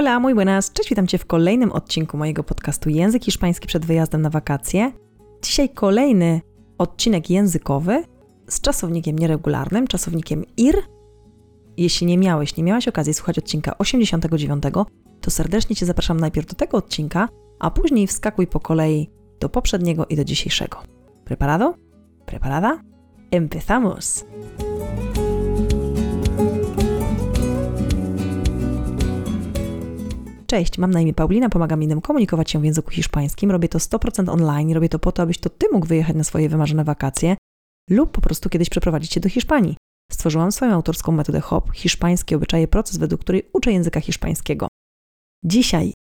Hola, muy buenas, cześć, witam Cię w kolejnym odcinku mojego podcastu Język Hiszpański przed wyjazdem na wakacje. Dzisiaj kolejny odcinek językowy z czasownikiem nieregularnym, czasownikiem ir. Jeśli nie miałaś okazji słuchać odcinka 89, to serdecznie Cię zapraszam najpierw do tego odcinka, a później wskakuj po kolei do poprzedniego i do dzisiejszego. Preparado? Preparada? Empezamos! Cześć, mam na imię Paulina, pomagam innym komunikować się w języku hiszpańskim. Robię to 100% online, robię to po to, abyś to Ty mógł wyjechać na swoje wymarzone wakacje lub po prostu kiedyś przeprowadzić się do Hiszpanii. Stworzyłam swoją autorską metodę Hop, hiszpańskie obyczaje, proces, według której uczę języka hiszpańskiego. Dzisiaj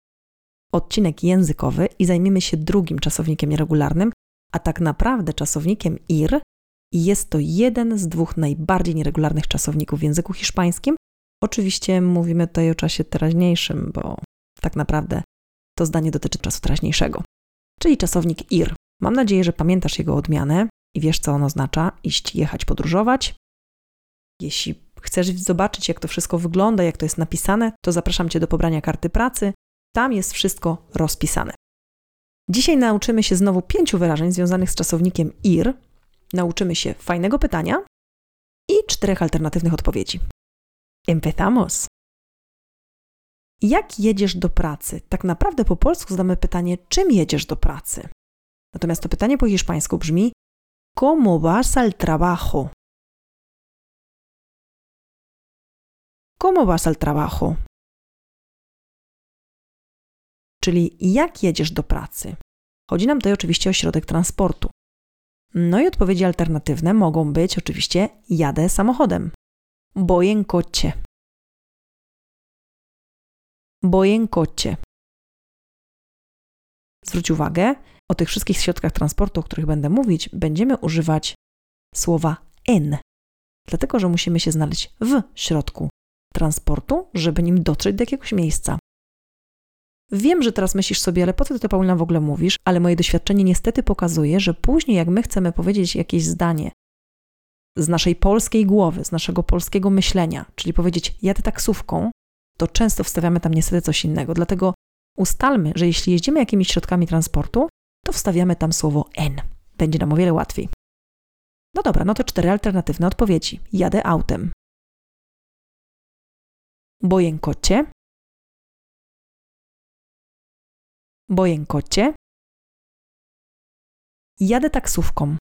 odcinek językowy i zajmiemy się drugim czasownikiem nieregularnym, a tak naprawdę czasownikiem ir. I jest to jeden z dwóch najbardziej nieregularnych czasowników w języku hiszpańskim. Oczywiście mówimy tutaj o czasie teraźniejszym, bo tak naprawdę to zdanie dotyczy czasu teraźniejszego. Czyli czasownik ir. Mam nadzieję, że pamiętasz jego odmianę i wiesz, co on oznacza. Iść, jechać, podróżować. Jeśli chcesz zobaczyć, jak to wszystko wygląda, jak to jest napisane, to zapraszam Cię do pobrania karty pracy. Tam jest wszystko rozpisane. Dzisiaj nauczymy się znowu 5 wyrażeń związanych z czasownikiem ir. Nauczymy się fajnego pytania i 4 alternatywnych odpowiedzi. Empezamos! Jak jedziesz do pracy? Tak naprawdę po polsku zadamy pytanie, czym jedziesz do pracy? Natomiast to pytanie po hiszpańsku brzmi ¿Cómo vas al trabajo? ¿Cómo vas al trabajo? Czyli jak jedziesz do pracy? Chodzi nam tutaj oczywiście o środek transportu. No i odpowiedzi alternatywne mogą być oczywiście jadę samochodem. Voy en coche. Voy en coche. Zwróć uwagę, o tych wszystkich środkach transportu, o których będę mówić, będziemy używać słowa en, dlatego że musimy się znaleźć w środku transportu, żeby nim dotrzeć do jakiegoś miejsca. Wiem, że teraz myślisz sobie, ale po co ty to, Paulina, w ogóle mówisz? Ale moje doświadczenie niestety pokazuje, że później jak my chcemy powiedzieć jakieś zdanie z naszej polskiej głowy, z naszego polskiego myślenia, czyli powiedzieć jadę taksówką, to często wstawiamy tam niestety coś innego. Dlatego ustalmy, że jeśli jeździmy jakimiś środkami transportu, to wstawiamy tam słowo en. Będzie nam o wiele łatwiej. No dobra, no to 4 alternatywne odpowiedzi. Jadę autem. Voy en coche. Voy en coche. Jadę taksówką.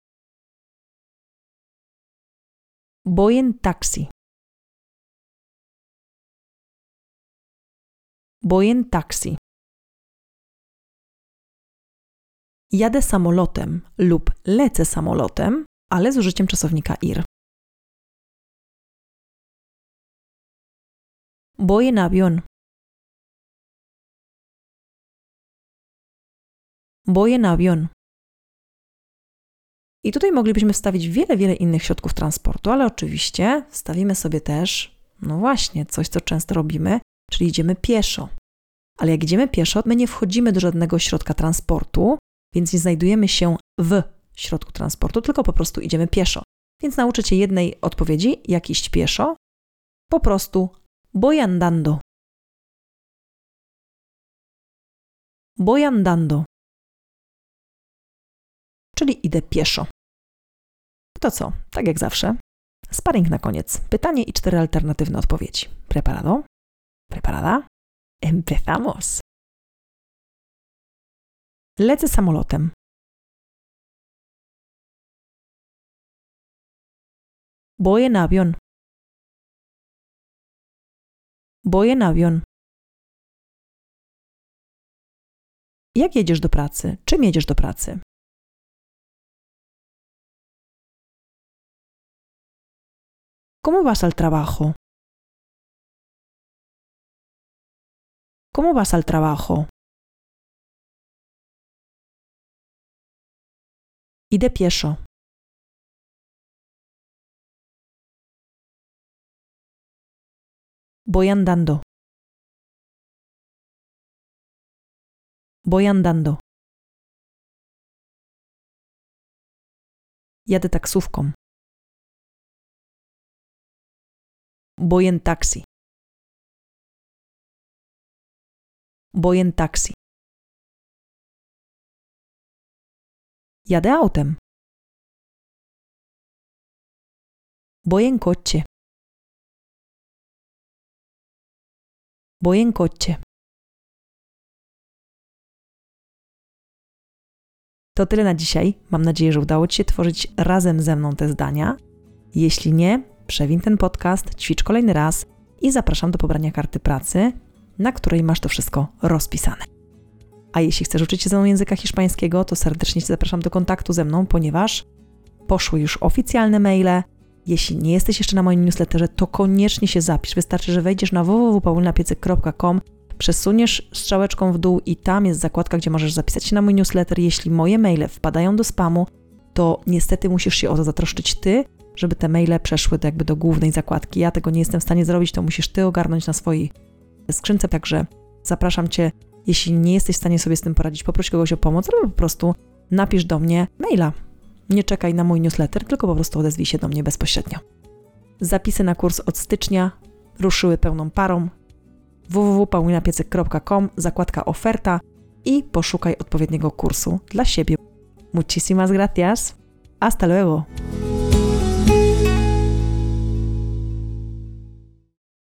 Voy en taxi. Voy en taxi. Jadę samolotem lub lecę samolotem, ale z użyciem czasownika ir. Voy en avión. Voy en avión. I tutaj moglibyśmy wstawić wiele innych środków transportu, ale oczywiście wstawimy sobie też, no właśnie, coś, co często robimy, czyli idziemy pieszo. Ale jak idziemy pieszo, my nie wchodzimy do żadnego środka transportu, więc nie znajdujemy się w środku transportu, tylko po prostu idziemy pieszo. Więc nauczę Cię jednej odpowiedzi, jak iść pieszo. Po prostu voy andando. Voy andando. Czyli idę pieszo. To co? Tak jak zawsze. Sparing na koniec. Pytanie i 4 alternatywne odpowiedzi. Preparado? Preparada? Empezamos! Lecę samolotem. Voy en avión. Voy en avión. Jak jedziesz do pracy? Czym jedziesz do pracy? ¿Cómo vas al trabajo? ¿Cómo vas al trabajo? Idę pieszo. Voy andando. Voy andando. Jadę taksówką. Voy en taxi. Voy en taxi. Jadę autem. Voy en coche. Voy en coche. To tyle na dzisiaj. Mam nadzieję, że udało Ci się tworzyć razem ze mną te zdania. Jeśli nie, przewin ten podcast, ćwicz kolejny raz i zapraszam do pobrania karty pracy, na której masz to wszystko rozpisane. A jeśli chcesz uczyć się ze mną języka hiszpańskiego, to serdecznie Cię zapraszam do kontaktu ze mną, ponieważ poszły już oficjalne maile. Jeśli nie jesteś jeszcze na moim newsletterze, to koniecznie się zapisz. Wystarczy, że wejdziesz na www.paulinapiecek.com, przesuniesz strzałeczką w dół i tam jest zakładka, gdzie możesz zapisać się na mój newsletter. Jeśli moje maile wpadają do spamu, to niestety musisz się o to zatroszczyć Ty, żeby te maile przeszły jakby do głównej zakładki. Ja tego nie jestem w stanie zrobić, to musisz Ty ogarnąć na swojej skrzynce. Także zapraszam Cię, jeśli nie jesteś w stanie sobie z tym poradzić, poproś kogoś o pomoc albo po prostu napisz do mnie maila. Nie czekaj na mój newsletter, tylko po prostu odezwij się do mnie bezpośrednio. Zapisy na kurs od stycznia ruszyły pełną parą. www.paulinapiecek.com, zakładka oferta i poszukaj odpowiedniego kursu dla siebie. Muchísimas gracias. Hasta luego.